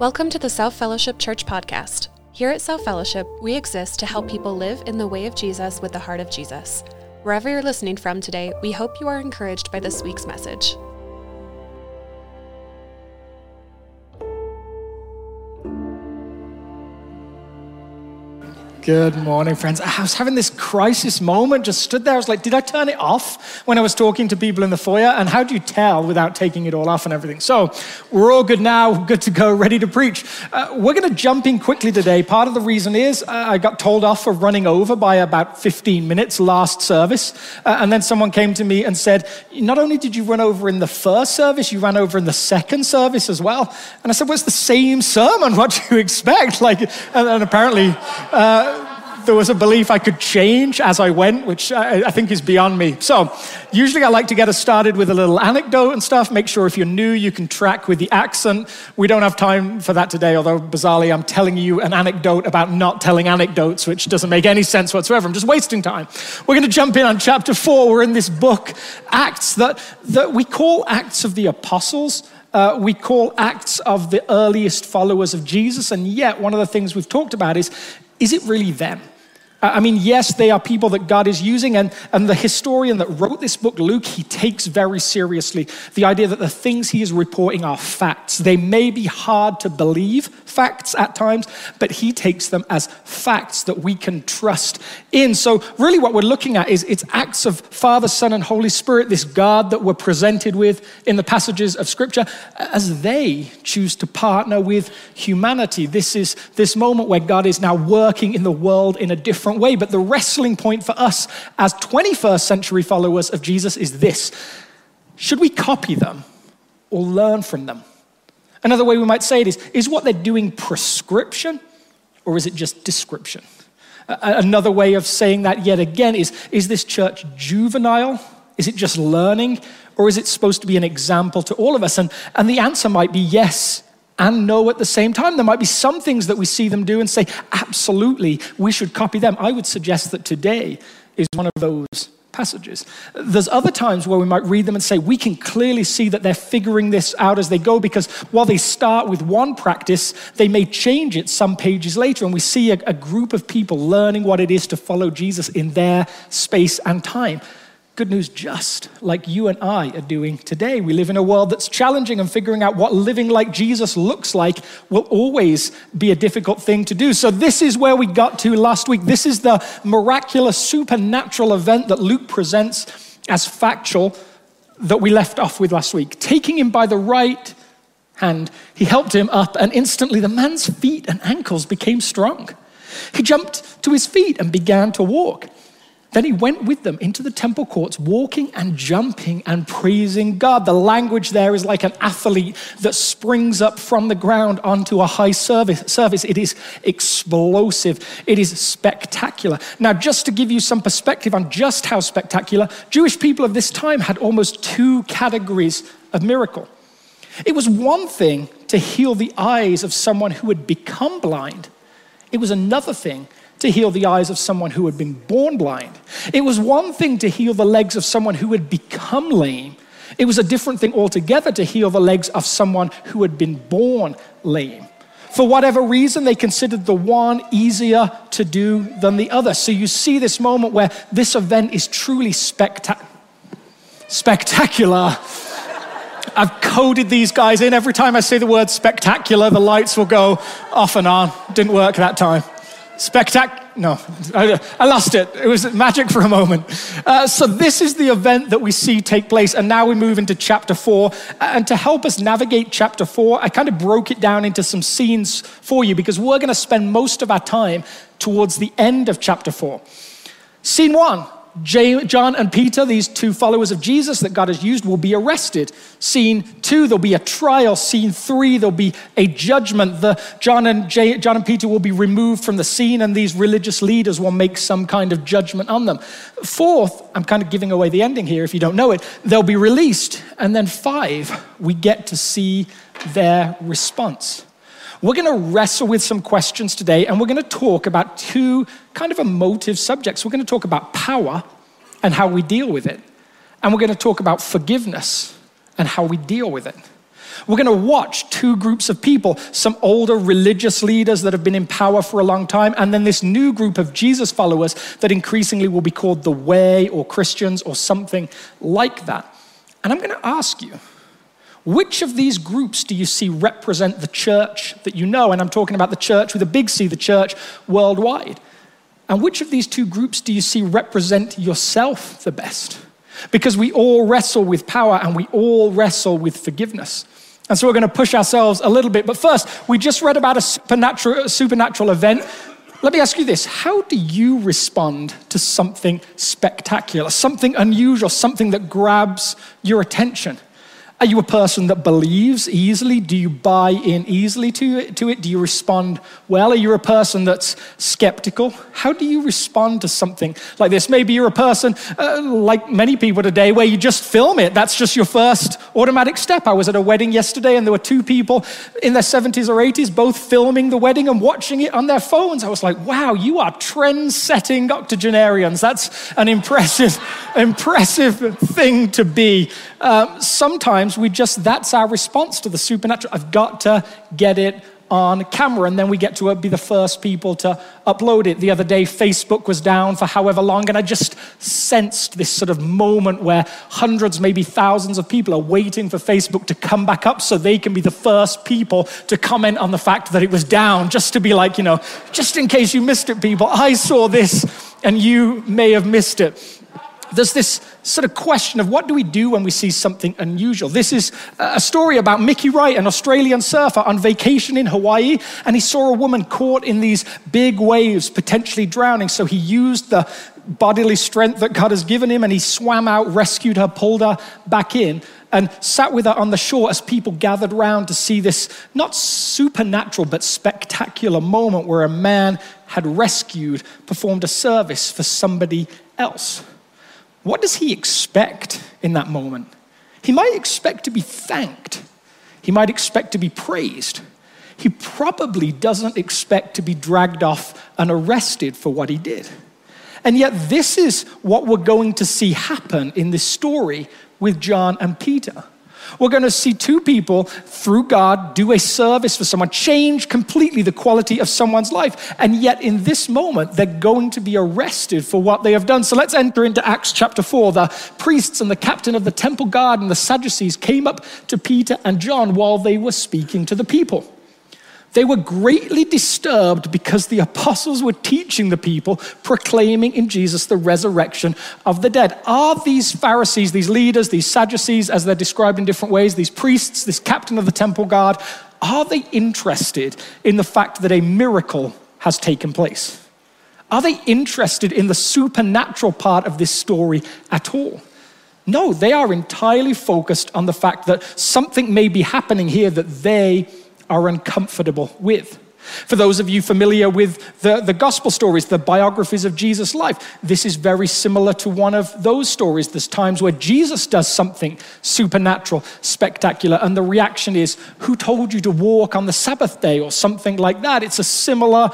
Welcome to the South Fellowship Church podcast. Here at South Fellowship, we exist to help people live in the way of Jesus with the heart of Jesus. Wherever you're listening from today, we hope you are encouraged by this week's message. Good morning, friends. I was having this crisis moment, just stood there. I was like, did I turn it off when I was talking to people in the foyer? And how do you tell without taking it all off and everything? So we're all good now, good to go, ready to preach. We're going to jump in quickly today. Part of the reason is I got told off for running over by about 15 minutes last service. And then someone came to me and said, not only did you run over in the first service, you ran over in the second service as well. And I said, well, it's the same sermon. What do you expect? And apparently... there was a belief I could change as I went, which I think is beyond me. So usually I like to get us started with a little anecdote and stuff. Make sure if you're new, you can track with the accent. We don't have time for that today, although bizarrely, I'm telling you an anecdote about not telling anecdotes, which doesn't make any sense whatsoever. I'm just wasting time. We're going to jump in on chapter 4. We're in this book, Acts, that we call Acts of the Apostles. We call Acts of the earliest followers of Jesus. And yet one of the things we've talked about is it really them? I mean, yes, they are people that God is using, and the historian that wrote this book, Luke, he takes very seriously the idea that the things he is reporting are facts. They may be hard to believe facts at times, but he takes them as facts that we can trust in. So really what we're looking at is it's acts of Father, Son, and Holy Spirit, this God that we're presented with in the passages of Scripture, as they choose to partner with humanity. This is this moment where God is now working in the world in a different way. But the wrestling point for us as 21st century followers of Jesus is this: should we copy them or learn from them? Another way we might say it is what they're doing prescription, or is it just description? Another way of saying that yet again is this church juvenile? Is it just learning, or is it supposed to be an example to all of us? And the answer might be yes and no at the same time. There might be some things that we see them do and say, absolutely, we should copy them. I would suggest that today is one of those passages. There's other times where we might read them and say, we can clearly see that they're figuring this out as they go, because while they start with one practice, they may change it some pages later, and we see a group of people learning what it is to follow Jesus in their space and time. Good news, just like you and I are doing today. We live in a world that's challenging, and figuring out what living like Jesus looks like will always be a difficult thing to do. So this is where we got to last week. This is the miraculous supernatural event that Luke presents as factual that we left off with last week. Taking him by the right hand, he helped him up, and instantly the man's feet and ankles became strong. He jumped to his feet and began to walk. Then he went with them into the temple courts, walking and jumping and praising God. The language there is like an athlete that springs up from the ground onto a high surface. It is explosive. It is spectacular. Now, just to give you some perspective on just how spectacular, Jewish people of this time had almost two categories of miracle. It was one thing to heal the eyes of someone who had become blind. It was another thing to heal the eyes of someone who had been born blind. It was one thing to heal the legs of someone who had become lame. It was a different thing altogether to heal the legs of someone who had been born lame. For whatever reason, they considered the one easier to do than the other. So you see this moment where this event is truly spectacular. I've coded these guys in. Every time I say the word spectacular, the lights will go off and on. Didn't work that time. No, I lost it. It was magic for a moment. So this is the event that we see take place. And now we move into chapter 4. And to help us navigate chapter 4, I kind of broke it down into some scenes for you, because we're going to spend most of our time towards the end of chapter 4. Scene 1. John and Peter, these two followers of Jesus that God has used, will be arrested. Scene 2, there'll be a trial. Scene 3, there'll be a judgment. John and Peter will be removed from the scene, and these religious leaders will make some kind of judgment on them. 4th, I'm kind of giving away the ending here if you don't know it, they'll be released. And then 5, we get to see their response. We're going to wrestle with some questions today, and we're going to talk about two kind of emotive subjects. We're going to talk about power and how we deal with it, and we're going to talk about forgiveness and how we deal with it. We're going to watch two groups of people, some older religious leaders that have been in power for a long time, and then this new group of Jesus followers that increasingly will be called the Way or Christians or something like that. And I'm going to ask you, which of these groups do you see represent the church that you know? And I'm talking about the church with a big C, the church worldwide. And which of these two groups do you see represent yourself the best? Because we all wrestle with power and we all wrestle with forgiveness. And so we're going to push ourselves a little bit. But first, we just read about a supernatural event. Let me ask you this. How do you respond to something spectacular, something unusual, something that grabs your attention? Are you a person that believes easily? Do you buy in easily to it? Do you respond well? Are you a person that's skeptical? How do you respond to something like this? Maybe you're a person like many people today where you just film it. That's just your first automatic step. I was at a wedding yesterday and there were two people in their 70s or 80s both filming the wedding and watching it on their phones. I was like, wow, you are trend-setting octogenarians. That's an impressive thing to be. Sometimes we just, that's our response to the supernatural. I've got to get it on camera, and then we get to be the first people to upload it. The other day, Facebook was down for however long, and I just sensed this sort of moment where hundreds, maybe thousands of people are waiting for Facebook to come back up so they can be the first people to comment on the fact that it was down, just to be like, you know, just in case you missed it, people, I saw this and you may have missed it. There's this sort of question of what do we do when we see something unusual? This is a story about Mickey Wright, an Australian surfer on vacation in Hawaii, and he saw a woman caught in these big waves, potentially drowning. So he used the bodily strength that God has given him and he swam out, rescued her, pulled her back in, and sat with her on the shore as people gathered round to see this not supernatural but spectacular moment where a man had rescued, performed a service for somebody else. What does he expect in that moment? He might expect to be thanked. He might expect to be praised. He probably doesn't expect to be dragged off and arrested for what he did. And yet this is what we're going to see happen in this story with John and Peter. We're going to see two people, through God, do a service for someone, change completely the quality of someone's life. And yet in this moment, they're going to be arrested for what they have done. So let's enter into Acts chapter 4. The priests and the captain of the temple guard and the Sadducees came up to Peter and John while they were speaking to the people. They were greatly disturbed because the apostles were teaching the people, proclaiming in Jesus the resurrection of the dead. Are these Pharisees, these leaders, these Sadducees, as they're described in different ways, these priests, this captain of the temple guard, are they interested in the fact that a miracle has taken place? Are they interested in the supernatural part of this story at all? No, they are entirely focused on the fact that something may be happening here that they are uncomfortable with. For those of you familiar with the gospel stories, the biographies of Jesus' life, this is very similar to one of those stories. There's times where Jesus does something supernatural, spectacular, and the reaction is, who told you to walk on the Sabbath day, or something like that. It's a similar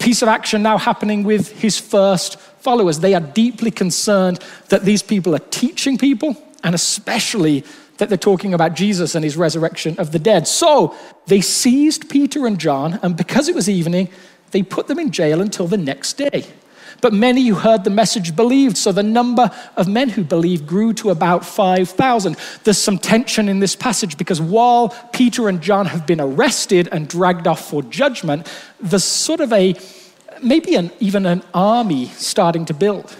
piece of action now happening with his first followers. They are deeply concerned that these people are teaching people, and especially that they're talking about Jesus and his resurrection of the dead. So they seized Peter and John, and because it was evening, they put them in jail until the next day. But many who heard the message believed, so the number of men who believed grew to about 5,000. There's some tension in this passage because while Peter and John have been arrested and dragged off for judgment, there's sort of maybe an army starting to build.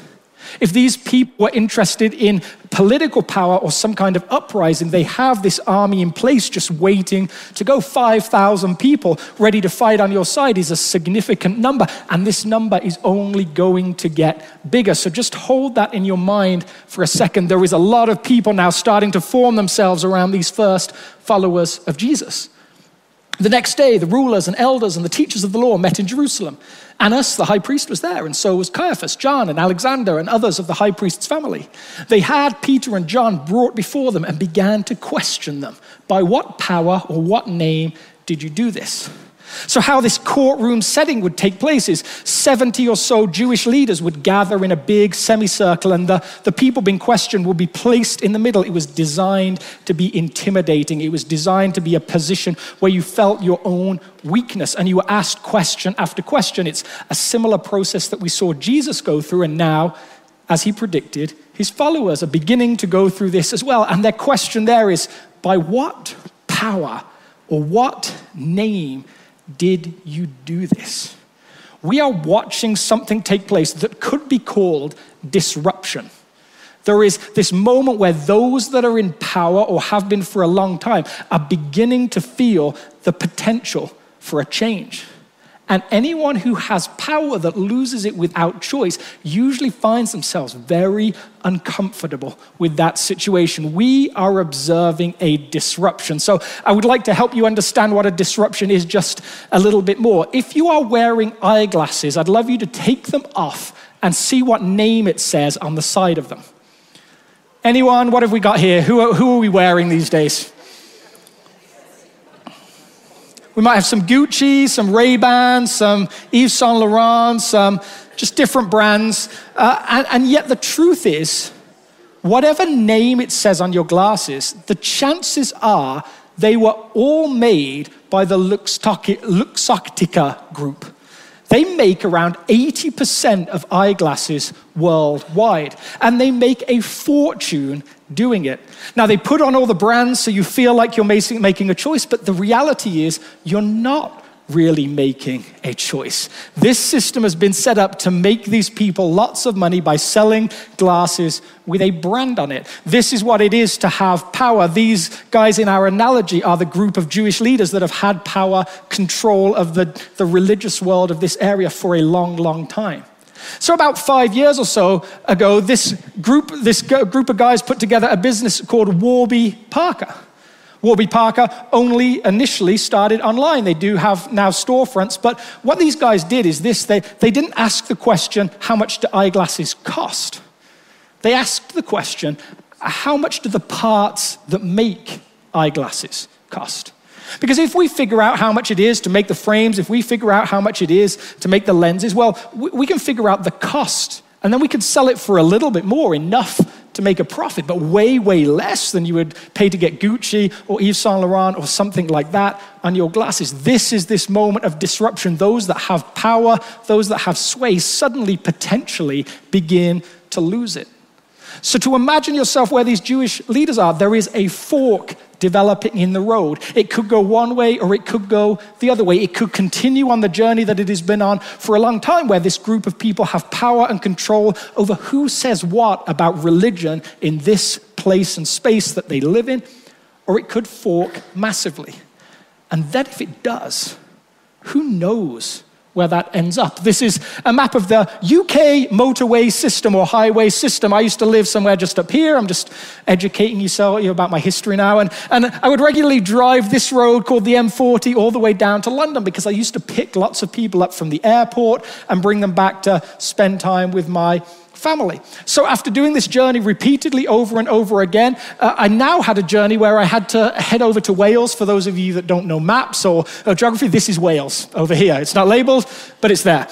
If these people were interested in political power or some kind of uprising, they have this army in place just waiting to go. 5,000 people ready to fight on your side is a significant number, and this number is only going to get bigger. So just hold that in your mind for a second. There is a lot of people now starting to form themselves around these first followers of Jesus. The next day, the rulers and elders and the teachers of the law met in Jerusalem. Annas, the high priest, was there, and so was Caiaphas, John, and Alexander, and others of the high priest's family. They had Peter and John brought before them and began to question them. By what power or what name did you do this? So how this courtroom setting would take place is 70 or so Jewish leaders would gather in a big semicircle, and the people being questioned would be placed in the middle. It was designed to be intimidating. It was designed to be a position where you felt your own weakness and you were asked question after question. It's a similar process that we saw Jesus go through, and now, as he predicted, his followers are beginning to go through this as well. And their question there is, by what power or what name did you do this? We are watching something take place that could be called disruption. There is this moment where those that are in power or have been for a long time are beginning to feel the potential for a change. And anyone who has power that loses it without choice usually finds themselves very uncomfortable with that situation. We are observing a disruption. So I would like to help you understand what a disruption is just a little bit more. If you are wearing eyeglasses, I'd love you to take them off and see what name it says on the side of them. Anyone, what have we got here? Who are we wearing these days? We might have some Gucci, some Ray-Ban, some Yves Saint Laurent, some just different brands. And yet the truth is, whatever name it says on your glasses, the chances are they were all made by the Luxotica group. They make around 80% of eyeglasses worldwide, and they make a fortune doing it. Now, they put on all the brands so you feel like you're making a choice, but the reality is you're not really making a choice. This system has been set up to make these people lots of money by selling glasses with a brand on it. This is what it is to have power. These guys in our analogy are the group of Jewish leaders that have had power, control of the religious world of this area for a long, long time. So about 5 years or so ago, this group of guys put together a business called Warby Parker. Warby Parker only initially started online. They do have now storefronts, but what these guys did is this. They didn't ask the question, how much do eyeglasses cost? They asked the question, how much do the parts that make eyeglasses cost? Because if we figure out how much it is to make the frames, if we figure out how much it is to make the lenses, well, we can figure out the cost, and then we could sell it for a little bit more, enough to make a profit, but way, way less than you would pay to get Gucci or Yves Saint Laurent or something like that on your glasses. This is this moment of disruption. Those that have power, those that have sway, suddenly potentially begin to lose it. So to imagine yourself where these Jewish leaders are, there is a fork developing in the road. It could go one way or it could go the other way. It could continue on the journey that it has been on for a long time, where this group of people have power and control over who says what about religion in this place and space that they live in, or it could fork massively. And then if it does, who knows where that ends up. This is a map of the UK motorway system or highway system. I used to live somewhere just up here. I'm just educating you about my history now. And I would regularly drive this road called the M40 all the way down to London, because I used to pick lots of people up from the airport and bring them back to spend time with my family. So after doing this journey repeatedly over and over again, I now had a journey where I had to head over to Wales. For those of you that don't know maps or geography, this is Wales over here. It's not labeled, but it's there.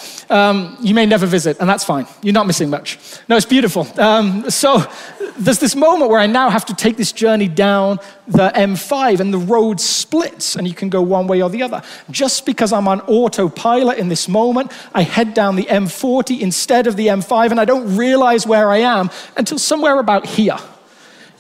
You may never visit, and that's fine. You're not missing much. No, it's beautiful. So there's this moment where I now have to take this journey down the M5, and the road splits, and you can go one way or the other. Just because I'm on autopilot in this moment, I head down the M40 instead of the M5, and I don't realize where I am until somewhere about here.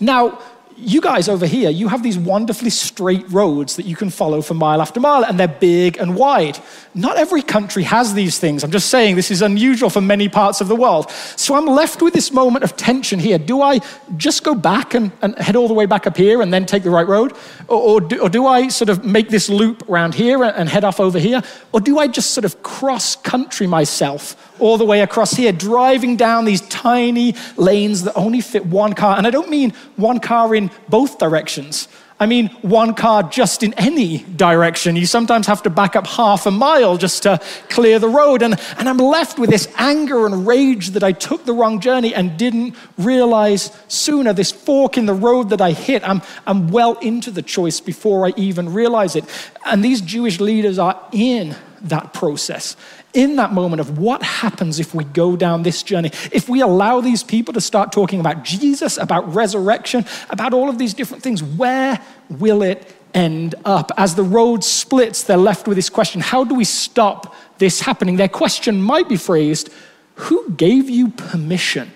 Now, you guys over here, you have these wonderfully straight roads that you can follow for mile after mile, and they're big and wide. Not every country has these things. I'm just saying this is unusual for many parts of the world. So I'm left with this moment of tension here. Do I just go back and head all the way back up here and then take the right road? Or do I sort of make this loop around here and head off over here? Or do I just sort of cross-country myself all the way across here, driving down these tiny lanes that only fit one car? And I don't mean one car in both directions. I mean, one car just in any direction. You sometimes have to back up half a mile just to clear the road. And I'm left with this anger and rage that I took the wrong journey and didn't realize sooner. This fork in the road that I hit, I'm well into the choice before I even realize it. And these Jewish leaders are in that process, in that moment of what happens if we go down this journey, if we allow these people to start talking about Jesus, about resurrection, about all of these different things, where will it end up? As the road splits, they're left with this question: how do we stop this happening? Their question might be phrased, who gave you permission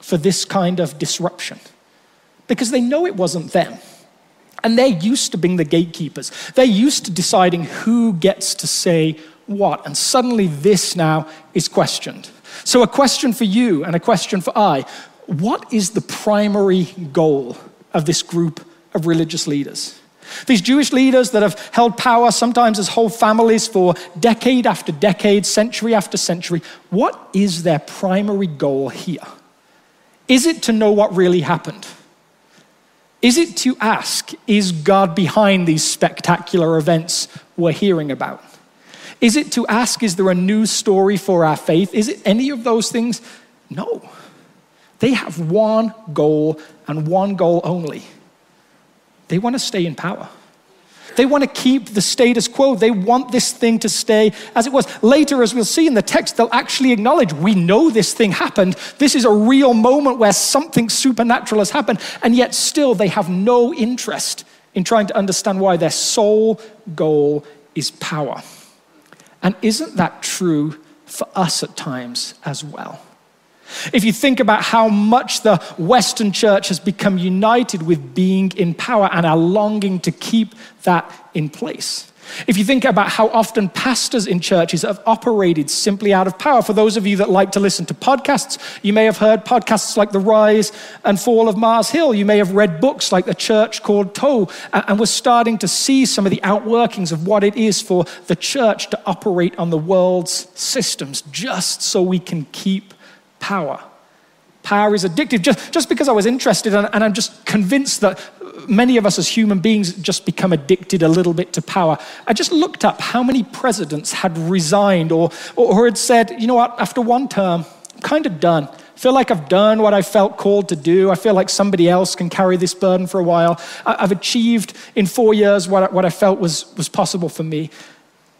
for this kind of disruption? Because they know it wasn't them. And they're used to being the gatekeepers. They're used to deciding who gets to say what. And suddenly this now is questioned. So a question for you and a question for I. What is the primary goal of this group of religious leaders? These Jewish leaders that have held power sometimes as whole families for decade after decade, century after century. What is their primary goal here? Is it to know what really happened? Is it to ask, is God behind these spectacular events we're hearing about? Is it to ask, is there a new story for our faith? Is it any of those things? No. They have one goal and one goal only. They want to stay in power. They want to keep the status quo. They want this thing to stay as it was. Later, as we'll see in the text, they'll actually acknowledge, we know this thing happened. This is a real moment where something supernatural has happened. And yet still, they have no interest in trying to understand why. Their sole goal is power. And isn't that true for us at times as well? If you think about how much the Western church has become united with being in power and our longing to keep that in place. If you think about how often pastors in churches have operated simply out of power. For those of you that like to listen to podcasts, you may have heard podcasts like The Rise and Fall of Mars Hill. You may have read books like The Church Called Toe. And we're starting to see some of the outworkings of what it is for the church to operate on the world's systems just so we can keep power. Power is addictive. Just because I was interested, and I'm just convinced that many of us as human beings just become addicted a little bit to power. I just looked up how many presidents had resigned or had said, you know what, after one term, I'm kind of done. I feel like I've done what I felt called to do. I feel like somebody else can carry this burden for a while. I've achieved in 4 years what I felt was possible for me.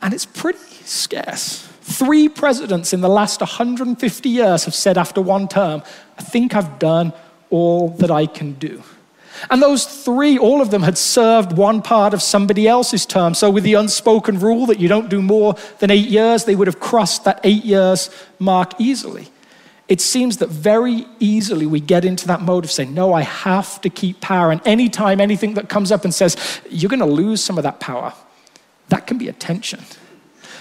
And it's pretty scarce. 3 presidents in the last 150 years have said after one term, I think I've done all that I can do. And those 3, all of them had served one part of somebody else's term. So with the unspoken rule that you don't do more than 8 years, they would have crossed that 8 years mark easily. It seems that very easily we get into that mode of saying, no, I have to keep power. And anytime anything that comes up and says, you're going to lose some of that power, that can be a tension.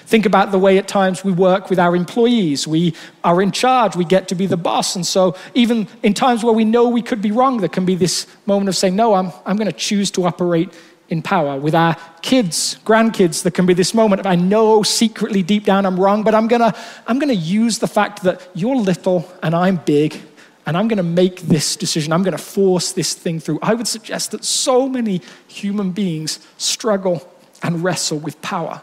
Think about the way at times we work with our employees. We are in charge, we get to be the boss. And so even in times where we know we could be wrong, there can be this moment of saying, no, I'm going to choose to operate in power. With our kids, grandkids, there can be this moment of, I know secretly deep down I'm wrong, but I'm going to use the fact that you're little and I'm big, and I'm going to make this decision. I'm going to force this thing through. I would suggest that so many human beings struggle and wrestle with power.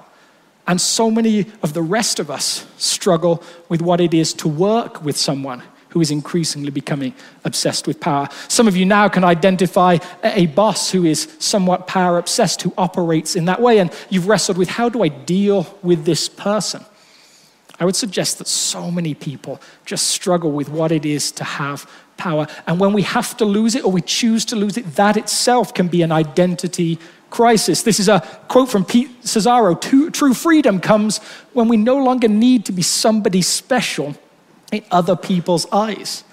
And so many of the rest of us struggle with what it is to work with someone who is increasingly becoming obsessed with power. Some of you now can identify a boss who is somewhat power obsessed, who operates in that way. And you've wrestled with, how do I deal with this person? I would suggest that so many people just struggle with what it is to have power. And when we have to lose it, or we choose to lose it, that itself can be an identity crisis. This is a quote from Pete Cesaro. True freedom comes when we no longer need to be somebody special in other people's eyes.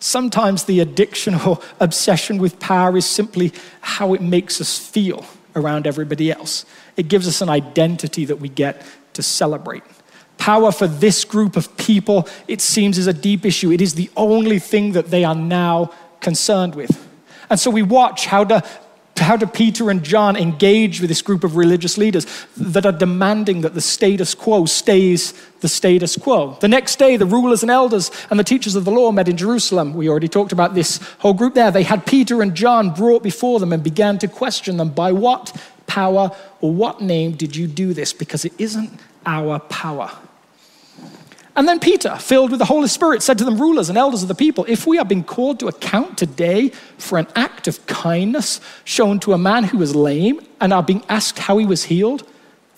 Sometimes the addiction or obsession with power is simply how it makes us feel around everybody else. It gives us an identity that we get to celebrate. Power for this group of people, it seems, is a deep issue. It is the only thing that they are now concerned with. And so we watch how the How do Peter and John engage with this group of religious leaders that are demanding that the status quo stays the status quo? The next day, the rulers and elders and the teachers of the law met in Jerusalem. We already talked about this whole group there. They had Peter and John brought before them and began to question them, by what power or what name did you do this? Because it isn't our power. And then Peter, filled with the Holy Spirit, said to them, rulers and elders of the people, if we are being called to account today for an act of kindness shown to a man who was lame and are being asked how he was healed,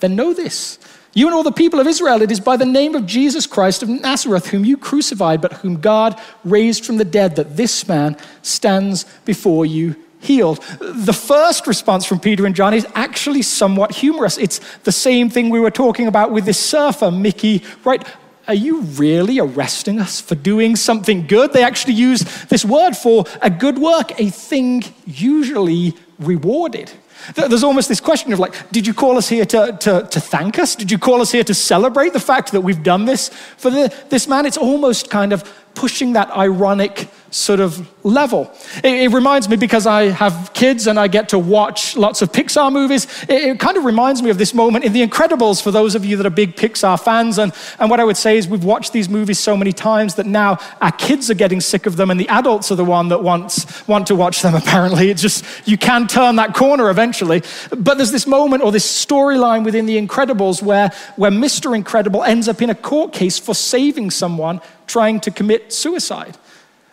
then know this. You and all the people of Israel, it is by the name of Jesus Christ of Nazareth, whom you crucified, but whom God raised from the dead, that this man stands before you healed. The first response from Peter and John is actually somewhat humorous. It's the same thing we were talking about with this surfer, Mickey, right? Are you really arresting us for doing something good? They actually use this word for a good work, a thing usually rewarded. There's almost this question of like, did you call us here to thank us? Did you call us here to celebrate the fact that we've done this for this man? It's almost kind of pushing that ironic sort of level. It reminds me, because I have kids and I get to watch lots of Pixar movies, it kind of reminds me of this moment in The Incredibles, for those of you that are big Pixar fans. And what I would say is we've watched these movies so many times that now our kids are getting sick of them and the adults are the one that want to watch them, apparently. It's just, you can turn that corner eventually. But there's this moment or this storyline within The Incredibles where Mr. Incredible ends up in a court case for saving someone trying to commit suicide.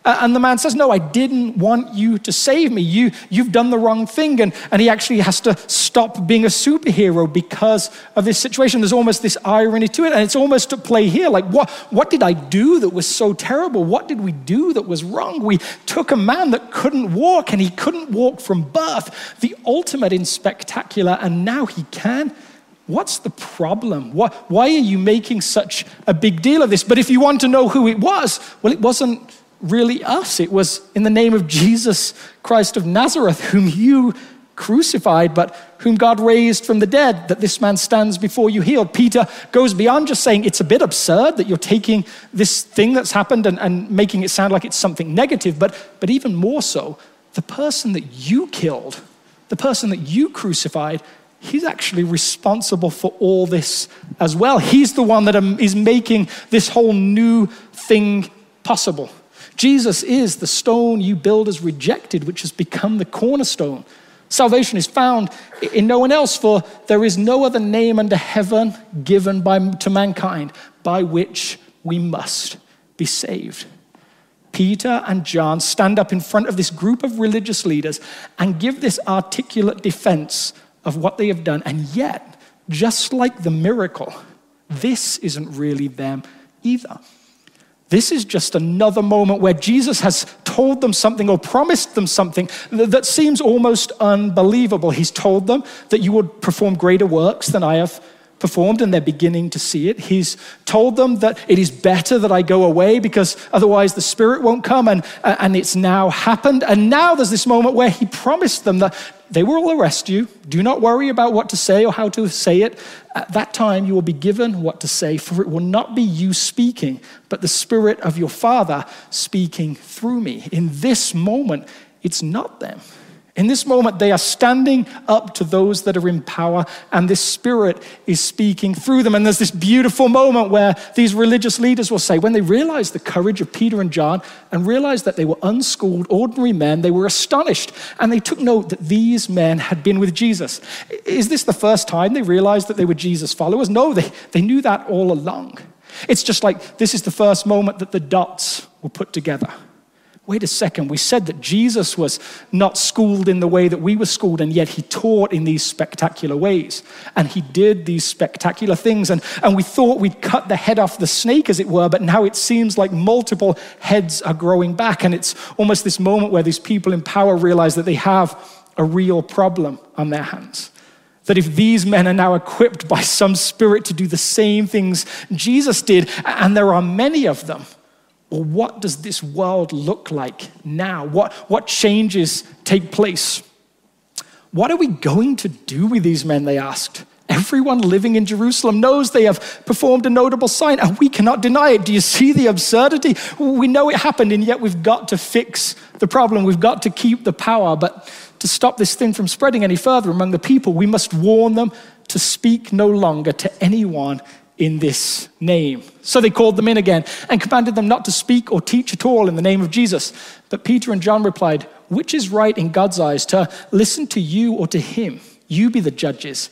And the man says, no, I didn't want you to save me. You've done the wrong thing. And he actually has to stop being a superhero because of this situation. There's almost this irony to it. And it's almost at play here. Like, what did I do that was so terrible? What did we do that was wrong? We took a man that couldn't walk, and he couldn't walk from birth, the ultimate in spectacular, and now he can. What's the problem? Why are you making such a big deal of this? But if you want to know who it was, well, it wasn't really us. It was in the name of Jesus Christ of Nazareth, whom you crucified, but whom God raised from the dead, that this man stands before you healed. Peter goes beyond just saying, it's a bit absurd that you're taking this thing that's happened and making it sound like it's something negative, but even more so, the person that you killed, the person that you crucified, he's actually responsible for all this as well. He's the one that is making this whole new thing possible. Jesus is the stone you builders rejected, which has become the cornerstone. Salvation is found in no one else, for there is no other name under heaven given to mankind by which we must be saved. Peter and John stand up in front of this group of religious leaders and give this articulate defense of what they have done. And yet, just like the miracle, this isn't really them either. This is just another moment where Jesus has told them something or promised them something that seems almost unbelievable. He's told them that you will perform greater works than I have performed, and they're beginning to see it. He's told them that it is better that I go away because otherwise the Spirit won't come, and it's now happened. And now there's this moment where he promised them that they will arrest you. Do not worry about what to say or how to say it. At that time, you will be given what to say, for it will not be you speaking, but the Spirit of your Father speaking through me. In this moment, it's not them. In this moment, they are standing up to those that are in power, and this Spirit is speaking through them. And there's this beautiful moment where these religious leaders will say, when they realized the courage of Peter and John and realized that they were unschooled, ordinary men, they were astonished, and they took note that these men had been with Jesus. Is this the first time they realized that they were Jesus followers? No, they knew that all along. It's just like, this is the first moment that the dots were put together. Wait a second, we said that Jesus was not schooled in the way that we were schooled, and yet he taught in these spectacular ways. And he did these spectacular things. And we thought we'd cut the head off the snake, as it were, but now it seems like multiple heads are growing back. And it's almost this moment where these people in power realize that they have a real problem on their hands. That if these men are now equipped by some Spirit to do the same things Jesus did, and there are many of them, or what does this world look like now? What changes take place? What are we going to do with these men, they asked. Everyone living in Jerusalem knows they have performed a notable sign, and we cannot deny it. Do you see the absurdity? We know it happened, and yet we've got to fix the problem. We've got to keep the power. But to stop this thing from spreading any further among the people, we must warn them to speak no longer to anyone in this name. So they called them in again and commanded them not to speak or teach at all in the name of Jesus. But Peter and John replied, "Which is right in God's eyes, to listen to you or to him? You be the judges.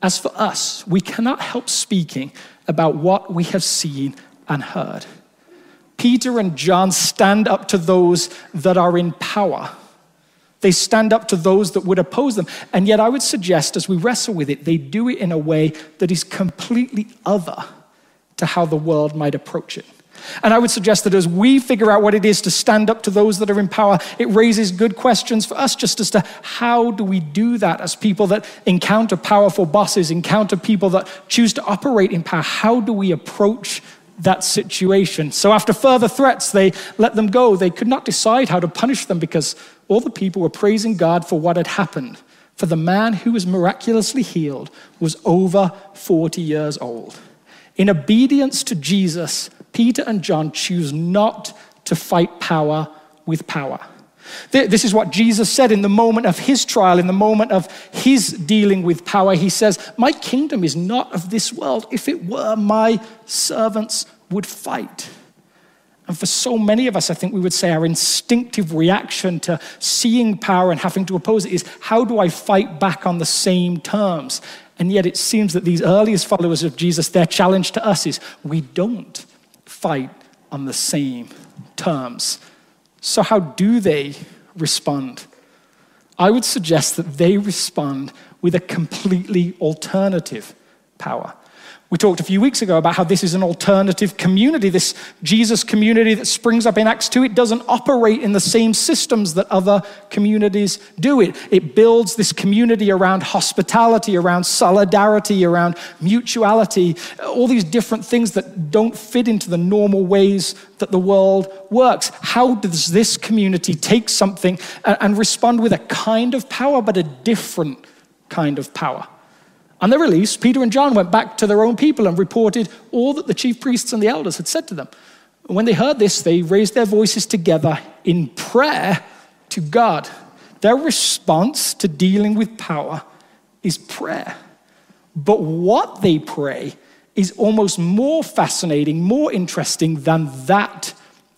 As for us, we cannot help speaking about what we have seen and heard." Peter and John stand up to those that are in power. They stand up to those that would oppose them. And yet I would suggest, as we wrestle with it, they do it in a way that is completely other to how the world might approach it. And I would suggest that as we figure out what it is to stand up to those that are in power, it raises good questions for us just as to how do we do that as people that encounter powerful bosses, encounter people that choose to operate in power. How do we approach that situation? So after further threats, they let them go. They could not decide how to punish them because all the people were praising God for what had happened. For the man who was miraculously healed was over 40 years old. In obedience to Jesus, Peter and John choose not to fight power with power. This is what Jesus said in the moment of his trial, in the moment of his dealing with power. He says, "My kingdom is not of this world. If it were, my servants would fight." And for so many of us, I think we would say our instinctive reaction to seeing power and having to oppose it is, how do I fight back on the same terms? And yet it seems that these earliest followers of Jesus, their challenge to us is, we don't fight on the same terms. So how do they respond? I would suggest that they respond with a completely alternative power. We talked a few weeks ago about how this is an alternative community, this Jesus community that springs up in Acts 2. It doesn't operate in the same systems that other communities do. It builds this community around hospitality, around solidarity, around mutuality, all these different things that don't fit into the normal ways that the world works. How does this community take something and respond with a kind of power, but a different kind of power? On their release, Peter and John went back to their own people and reported all that the chief priests and the elders had said to them. When they heard this, they raised their voices together in prayer to God. Their response to dealing with power is prayer. But what they pray is almost more fascinating, more interesting than that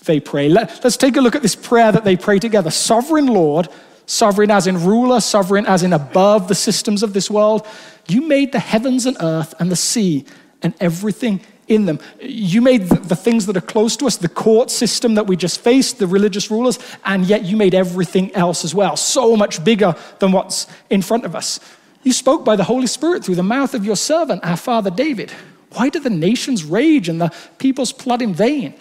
they pray. Let's take a look at this prayer that they pray together. Sovereign Lord, sovereign as in ruler, sovereign as in above the systems of this world. You made the heavens and earth and the sea and everything in them. You made the things that are close to us, the court system that we just faced, the religious rulers, and yet you made everything else as well, so much bigger than what's in front of us. You spoke by the Holy Spirit through the mouth of your servant, our father David. Why do the nations rage and the peoples plot in vain?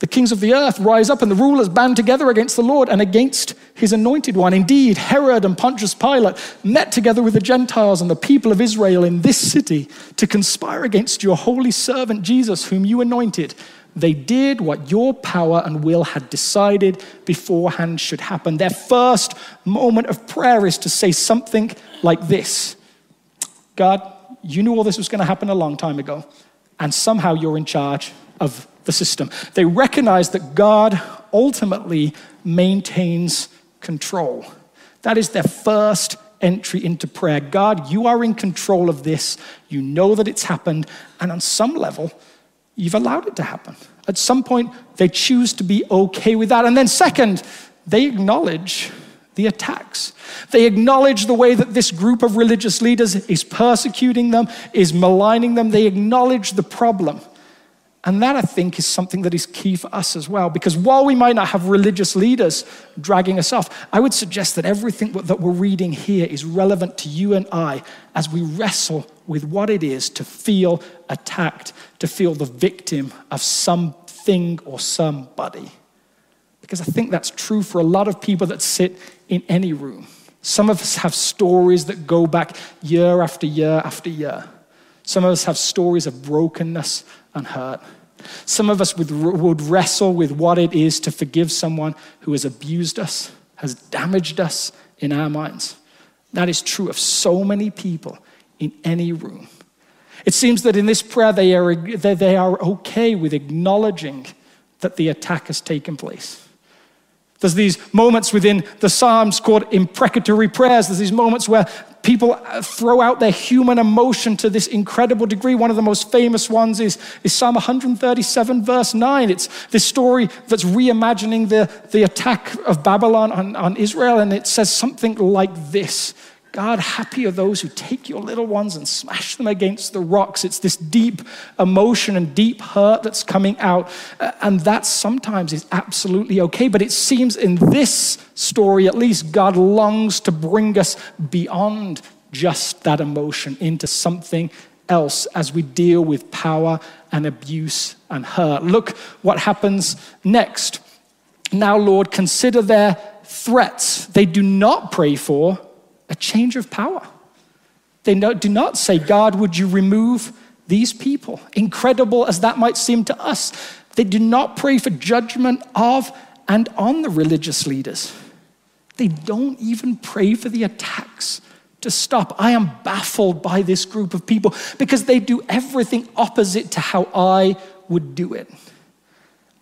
The kings of the earth rise up and the rulers band together against the Lord and against his anointed one. Indeed, Herod and Pontius Pilate met together with the Gentiles and the people of Israel in this city to conspire against your holy servant Jesus, whom you anointed. They did what your power and will had decided beforehand should happen. Their first moment of prayer is to say something like this: God, you knew all this was going to happen a long time ago, and somehow you're in charge of the system. They recognize that God ultimately maintains control. That is their first entry into prayer. God, you are in control of this. You know that it's happened. And on some level, you've allowed it to happen. At some point, they choose to be okay with that. And then second, they acknowledge the attacks. They acknowledge the way that this group of religious leaders is persecuting them, is maligning them. They acknowledge the problem. And that, I think, is something that is key for us as well, because while we might not have religious leaders dragging us off, I would suggest that everything that we're reading here is relevant to you and I as we wrestle with what it is to feel attacked, to feel the victim of something or somebody. Because I think that's true for a lot of people that sit in any room. Some of us have stories that go back year after year after year. Some of us have stories of brokenness and hurt. Some of us would wrestle with what it is to forgive someone who has abused us, has damaged us in our minds. That is true of so many people in any room. It seems that in this prayer, they are okay with acknowledging that the attack has taken place. There's these moments within the Psalms called imprecatory prayers. There's these moments where people throw out their human emotion to this incredible degree. One of the most famous ones is Psalm 137, verse 9. It's this story that's reimagining the attack of Babylon on Israel, and it says something like this: God, happy are those who take your little ones and smash them against the rocks. It's this deep emotion and deep hurt that's coming out. And that sometimes is absolutely okay. But it seems in this story, at least, God longs to bring us beyond just that emotion into something else as we deal with power and abuse and hurt. Look what happens next. Now, Lord, consider their threats. They do not pray for a change of power. They do not say, God, would you remove these people? Incredible as that might seem to us, they do not pray for judgment of and on the religious leaders. They don't even pray for the attacks to stop. I am baffled by this group of people because they do everything opposite to how I would do it.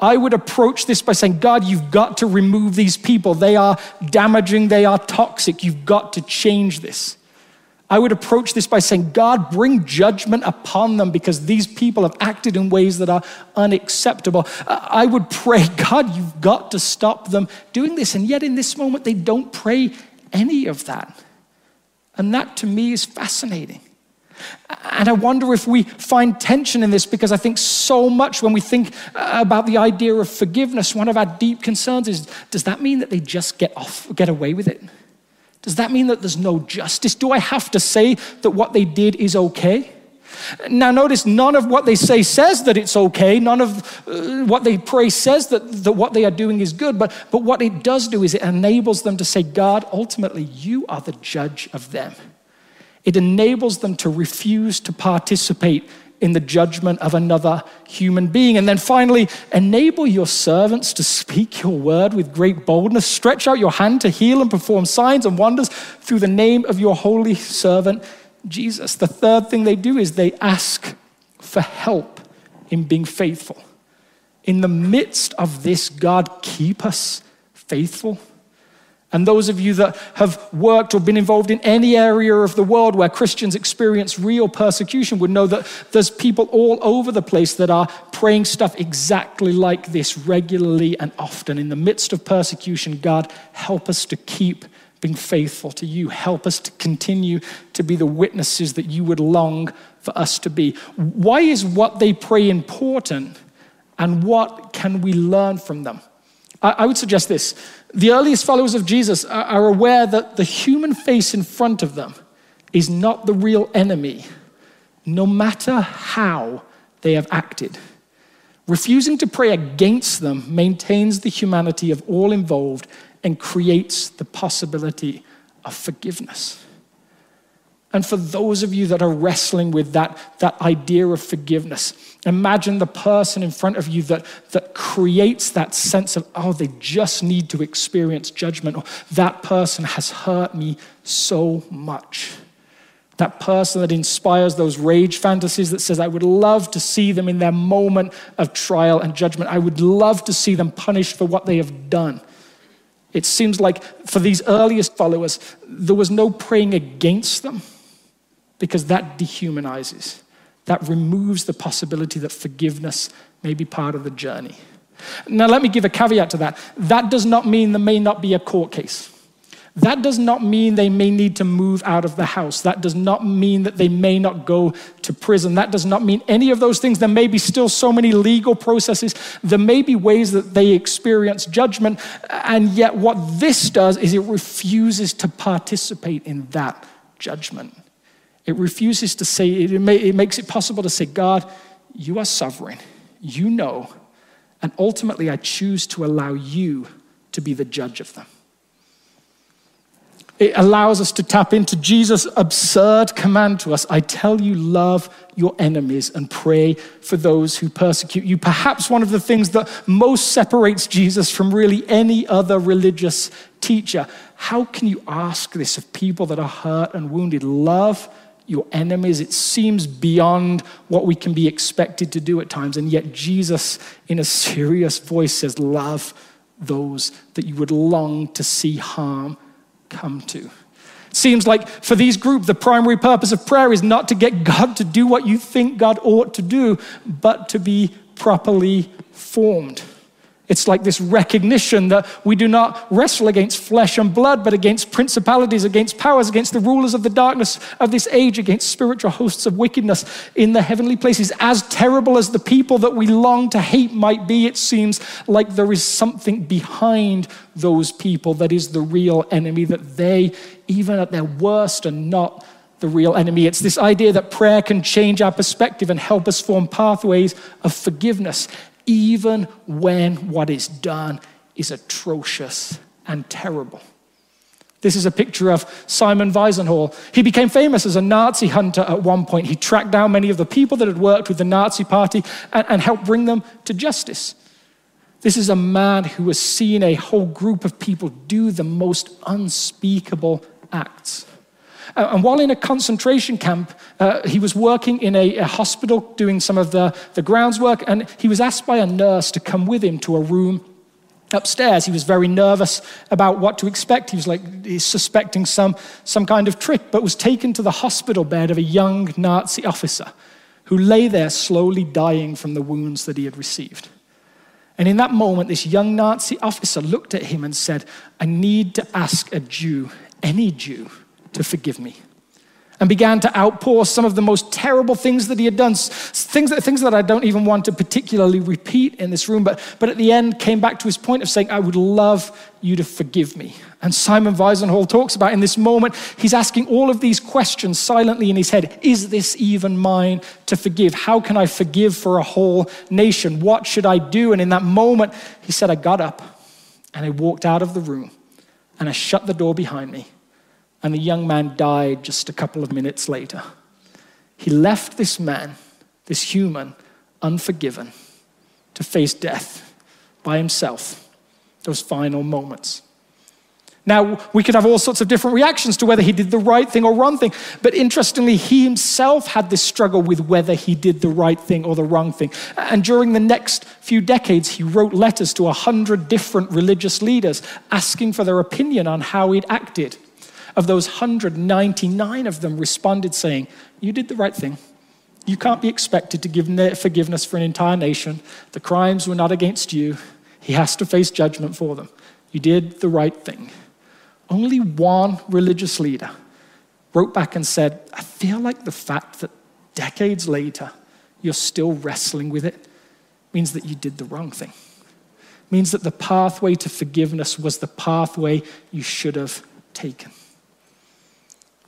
I would approach this by saying, God, you've got to remove these people. They are damaging. They are toxic. You've got to change this. I would approach this by saying, God, bring judgment upon them because these people have acted in ways that are unacceptable. I would pray, God, you've got to stop them doing this. And yet in this moment, they don't pray any of that. And that to me is fascinating. And I wonder if we find tension in this, because I think so much when we think about the idea of forgiveness, one of our deep concerns is, does that mean that they just get away with it? Does that mean that there's no justice? Do I have to say that what they did is okay? Now notice, none of what they say says that it's okay. None of what they pray says that what they are doing is good. But what it does do is it enables them to say, God, ultimately, you are the judge of them. It enables them to refuse to participate in the judgment of another human being. And then finally, enable your servants to speak your word with great boldness. Stretch out your hand to heal and perform signs and wonders through the name of your holy servant, Jesus. The third thing they do is they ask for help in being faithful. In the midst of this, God, keep us faithful. And those of you that have worked or been involved in any area of the world where Christians experience real persecution would know that there's people all over the place that are praying stuff exactly like this regularly and often. In the midst of persecution, God, help us to keep being faithful to you. Help us to continue to be the witnesses that you would long for us to be. Why is what they pray important, and what can we learn from them? I would suggest this. The earliest followers of Jesus are aware that the human face in front of them is not the real enemy, no matter how they have acted. Refusing to pray against them maintains the humanity of all involved and creates the possibility of forgiveness. And for those of you that are wrestling with that idea of forgiveness, imagine the person in front of you that creates that sense of, oh, they just need to experience judgment, or that person has hurt me so much. That person that inspires those rage fantasies that says, I would love to see them in their moment of trial and judgment. I would love to see them punished for what they have done. It seems like for these earliest followers, there was no praying against them, because that dehumanizes, that removes the possibility that forgiveness may be part of the journey. Now, let me give a caveat to that. That does not mean there may not be a court case. That does not mean they may need to move out of the house. That does not mean that they may not go to prison. That does not mean any of those things. There may be still so many legal processes. There may be ways that they experience judgment. And yet what this does is it refuses to participate in that judgment. It refuses to say, it makes it possible to say, God, you are sovereign, you know, and ultimately I choose to allow you to be the judge of them. It allows us to tap into Jesus' absurd command to us, I tell you, love your enemies and pray for those who persecute you. Perhaps one of the things that most separates Jesus from really any other religious teacher. How can you ask this of people that are hurt and wounded? Love your enemies. It seems beyond what we can be expected to do at times. And yet Jesus, in a serious voice, says, love those that you would long to see harm come to. Seems like for these group, the primary purpose of prayer is not to get God to do what you think God ought to do, but to be properly formed. It's like this recognition that we do not wrestle against flesh and blood, but against principalities, against powers, against the rulers of the darkness of this age, against spiritual hosts of wickedness in the heavenly places. As terrible as the people that we long to hate might be, it seems like there is something behind those people that is the real enemy, that they, even at their worst, are not the real enemy. It's this idea that prayer can change our perspective and help us form pathways of forgiveness, even when what is done is atrocious and terrible. This is a picture of Simon Wiesenthal. He became famous as a Nazi hunter at one point. He tracked down many of the people that had worked with the Nazi party and helped bring them to justice. This is a man who has seen a whole group of people do the most unspeakable acts. And while in a concentration camp, he was working in a hospital doing some of the grounds work, and he was asked by a nurse to come with him to a room upstairs. He was very nervous about what to expect. He was suspecting some kind of trick, but was taken to the hospital bed of a young Nazi officer who lay there slowly dying from the wounds that he had received. And in that moment, this young Nazi officer looked at him and said, "I need to ask a Jew, any Jew, to forgive me," and began to outpour some of the most terrible things that he had done, things that I don't even want to particularly repeat in this room, but at the end came back to his point of saying, "I would love you to forgive me." And Simon Wiesenthal talks about in this moment, he's asking all of these questions silently in his head. Is this even mine to forgive? How can I forgive for a whole nation? What should I do? And in that moment, he said, "I got up and I walked out of the room and I shut the door behind me." And the young man died just a couple of minutes later. He left this man, this human, unforgiven, to face death by himself, those final moments. Now, we could have all sorts of different reactions to whether he did the right thing or wrong thing, but interestingly, he himself had this struggle with whether he did the right thing or the wrong thing. And during the next few decades, he wrote letters to 100 different religious leaders asking for their opinion on how he'd acted. Of those 199 of them responded saying, "You did the right thing. You can't be expected to give forgiveness for an entire nation. The crimes were not against you. He has to face judgment for them. You did the right thing." Only one religious leader wrote back and said, "I feel like the fact that decades later, you're still wrestling with it means that you did the wrong thing. It means that the pathway to forgiveness was the pathway you should have taken."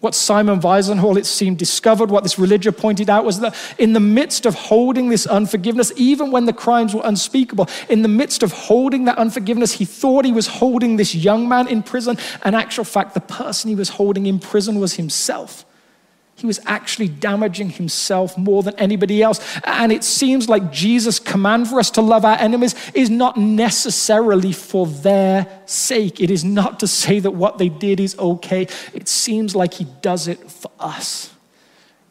What Simon Wiesenthal, it seemed, discovered, what this religion pointed out, was that in the midst of holding this unforgiveness, even when the crimes were unspeakable, in the midst of holding that unforgiveness, he thought he was holding this young man in prison. In actual fact, the person he was holding in prison was himself. He was actually damaging himself more than anybody else. And it seems like Jesus' command for us to love our enemies is not necessarily for their sake. It is not to say that what they did is okay. It seems like he does it for us.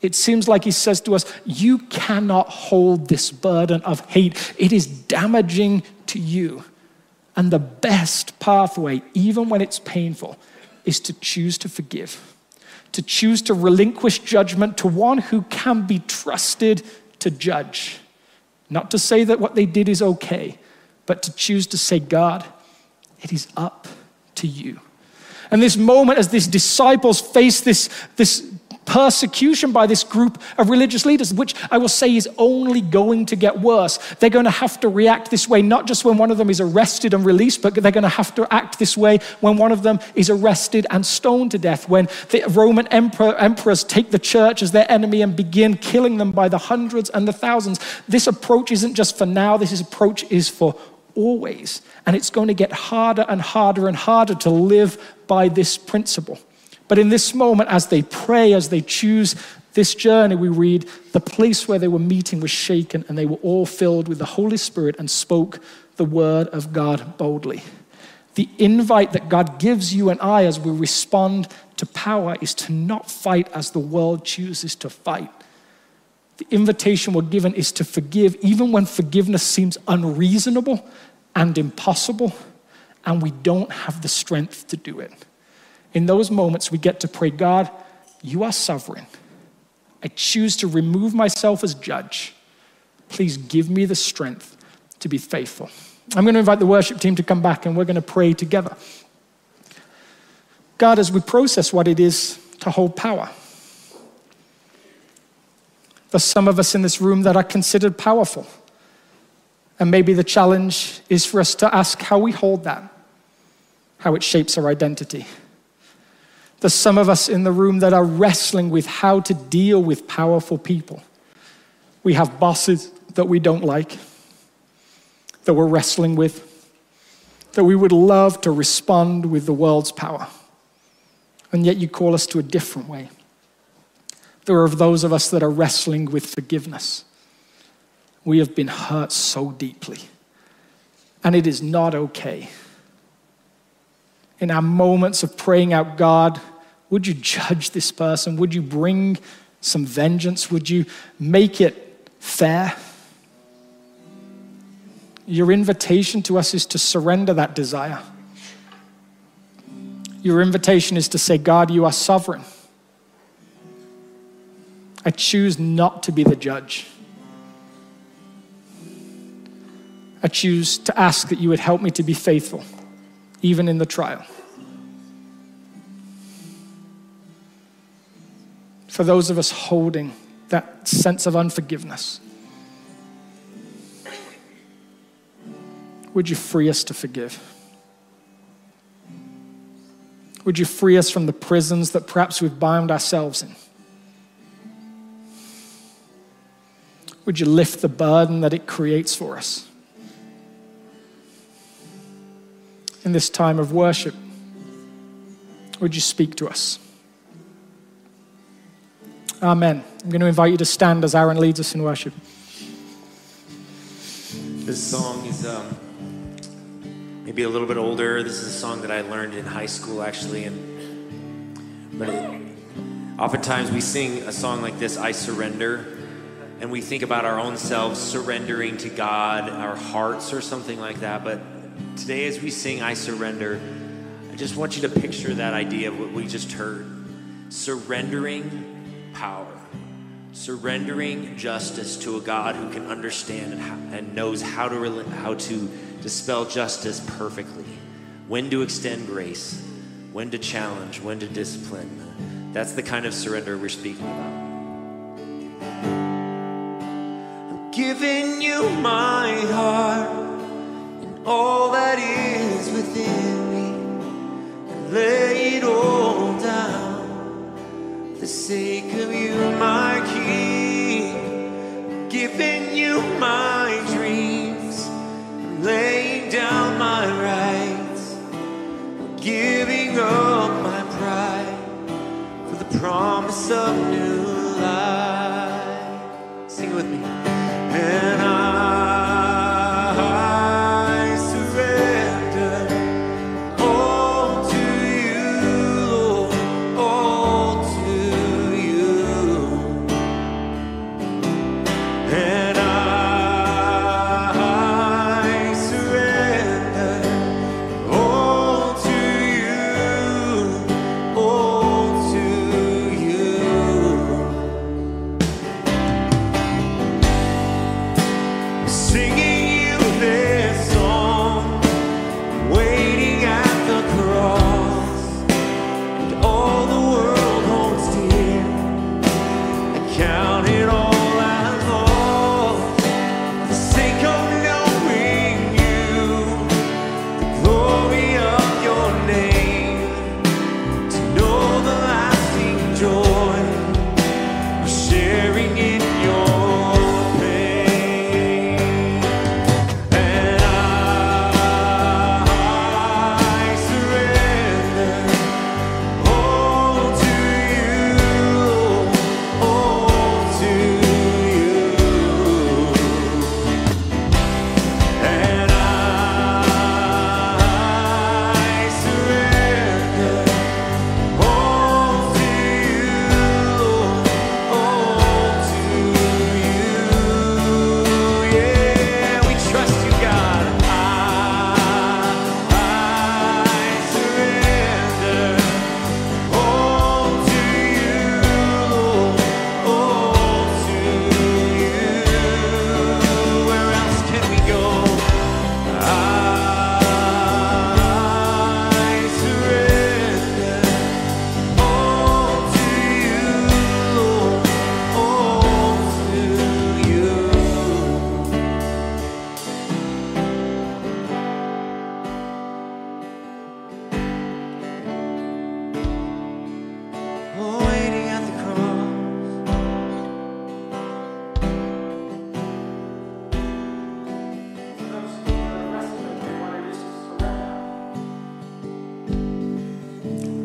It seems like he says to us, "You cannot hold this burden of hate. It is damaging to you." And the best pathway, even when it's painful, is to choose to forgive. To choose to relinquish judgment to one who can be trusted to judge. Not to say that what they did is okay, but to choose to say, "God, it is up to you." And this moment, as these disciples face this persecution by this group of religious leaders, which I will say is only going to get worse. They're going to have to react this way, not just when one of them is arrested and released, but they're going to have to act this way when one of them is arrested and stoned to death, when the Roman emperors take the church as their enemy and begin killing them by the hundreds and the thousands. This approach isn't just for now, this approach is for always. And it's going to get harder and harder and harder to live by this principle. But in this moment, as they pray, as they choose this journey, we read, "The place where they were meeting was shaken, and they were all filled with the Holy Spirit and spoke the word of God boldly." The invite that God gives you and I as we respond to power is to not fight as the world chooses to fight. The invitation we're given is to forgive, even when forgiveness seems unreasonable and impossible, and we don't have the strength to do it. In those moments, we get to pray, God, you are sovereign. I choose to remove myself as judge. Please give me the strength to be faithful. I'm going to invite the worship team to come back and we're going to pray together. God, as we process what it is to hold power. There's some of us in this room that are considered powerful. And maybe the challenge is for us to ask how we hold that, how it shapes our identity. There's some of us in the room that are wrestling with how to deal with powerful people. We have bosses that we don't like, that we're wrestling with, that we would love to respond with the world's power. And yet you call us to a different way. There are those of us that are wrestling with forgiveness. We have been hurt so deeply, and it is not okay. In our moments of praying out, God, would you judge this person? Would you bring some vengeance? Would you make it fair? Your invitation to us is to surrender that desire. Your invitation is to say, God, you are sovereign. I choose not to be the judge. I choose to ask that you would help me to be faithful, even in the trial. For those of us holding that sense of unforgiveness, would you free us to forgive? Would you free us from the prisons that perhaps we've bound ourselves in? Would you lift the burden that it creates for us? In this time of worship, would you speak to us? Amen. I'm going to invite you to stand as Aaron leads us in worship. This song is maybe a little bit older. This is a song that I learned in high school, actually. Oftentimes we sing a song like this, I Surrender, and we think about our own selves surrendering to God, our hearts or something like that, but today, as we sing I Surrender, I just want you to picture that idea of what we just heard. Surrendering power. Surrendering justice to a God who can understand and knows how to dispel justice perfectly. When to extend grace. When to challenge. When to discipline. That's the kind of surrender we're speaking about. I'm giving you my heart. All that is within me, I lay it all down for the sake of you, my King. I'm giving you my dreams, I'm laying down my rights, I'm giving up my pride for the promise of new life. Sing with me. And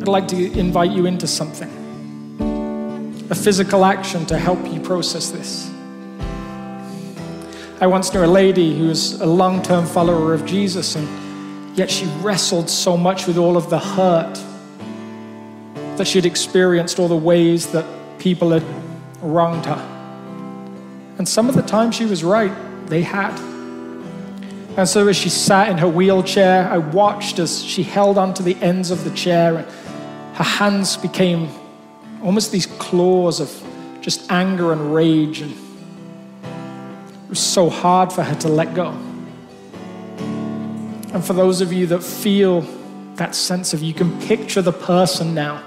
I'd like to invite you into something, a physical action to help you process this. I once knew a lady who was a long-term follower of Jesus, and yet she wrestled so much with all of the hurt that she'd experienced, all the ways that people had wronged her. And some of the time she was right, they had. And so as she sat in her wheelchair, I watched as she held onto the ends of the chair, and her hands became almost these claws of just anger and rage, and it was so hard for her to let go. And for those of you that feel that sense of, you can picture the person now.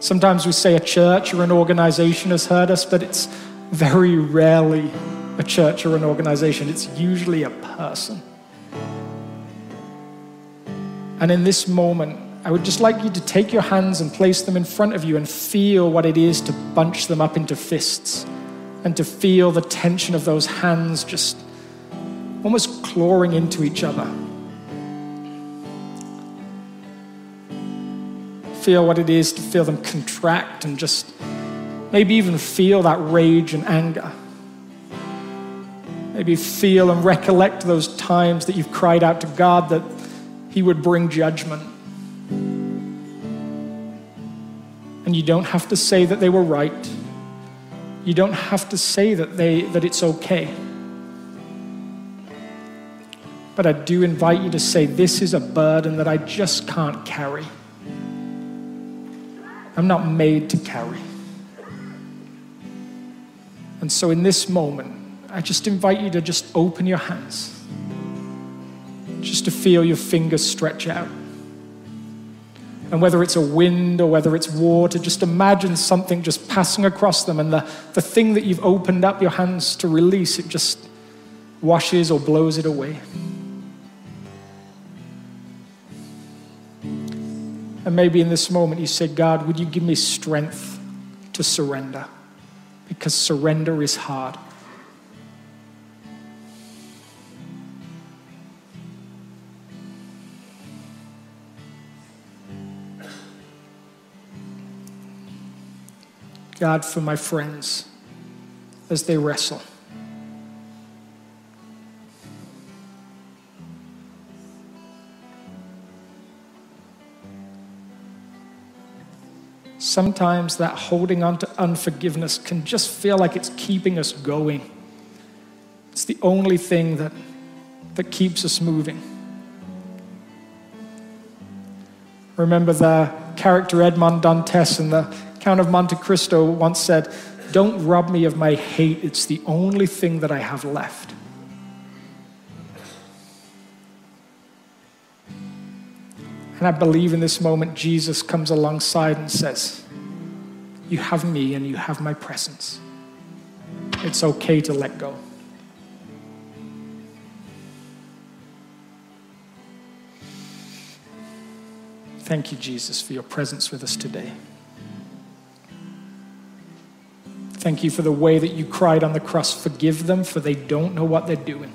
Sometimes we say a church or an organization has hurt us, but it's very rarely a church or an organization. It's usually a person. And in this moment, I would just like you to take your hands and place them in front of you and feel what it is to bunch them up into fists, and to feel the tension of those hands just almost clawing into each other. Feel what it is to feel them contract, and just maybe even feel that rage and anger. Maybe feel and recollect those times that you've cried out to God that He would bring judgment. And you don't have to say that they were right. You don't have to say that it's okay. But I do invite you to say, this is a burden that I just can't carry. I'm not made to carry. And so in this moment, I just invite you to just open your hands, just to feel your fingers stretch out. And whether it's a wind or whether it's water, just imagine something just passing across them, and the thing that you've opened up your hands to release, it just washes or blows it away. And maybe in this moment you say, God, would you give me strength to surrender? Because surrender is hard. God, for my friends as they wrestle. Sometimes that holding on to unforgiveness can just feel like it's keeping us going. It's the only thing that keeps us moving. Remember the character Edmond Dantes in The Count of Monte Cristo once said, "Don't rob me of my hate, it's the only thing that I have left." And I believe in this moment Jesus comes alongside and says, you have me and you have my presence. It's okay to let go. Thank you, Jesus, for your presence with us today. Thank you for the way that you cried on the cross, forgive them, for they don't know what they're doing.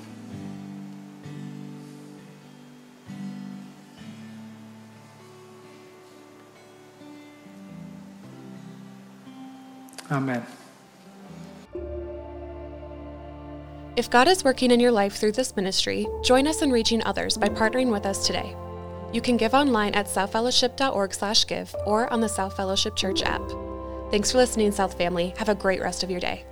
Amen. If God is working in your life through this ministry, join us in reaching others by partnering with us today. You can give online at southfellowship.org/give or on the South Fellowship Church app. Thanks for listening, South family. Have a great rest of your day.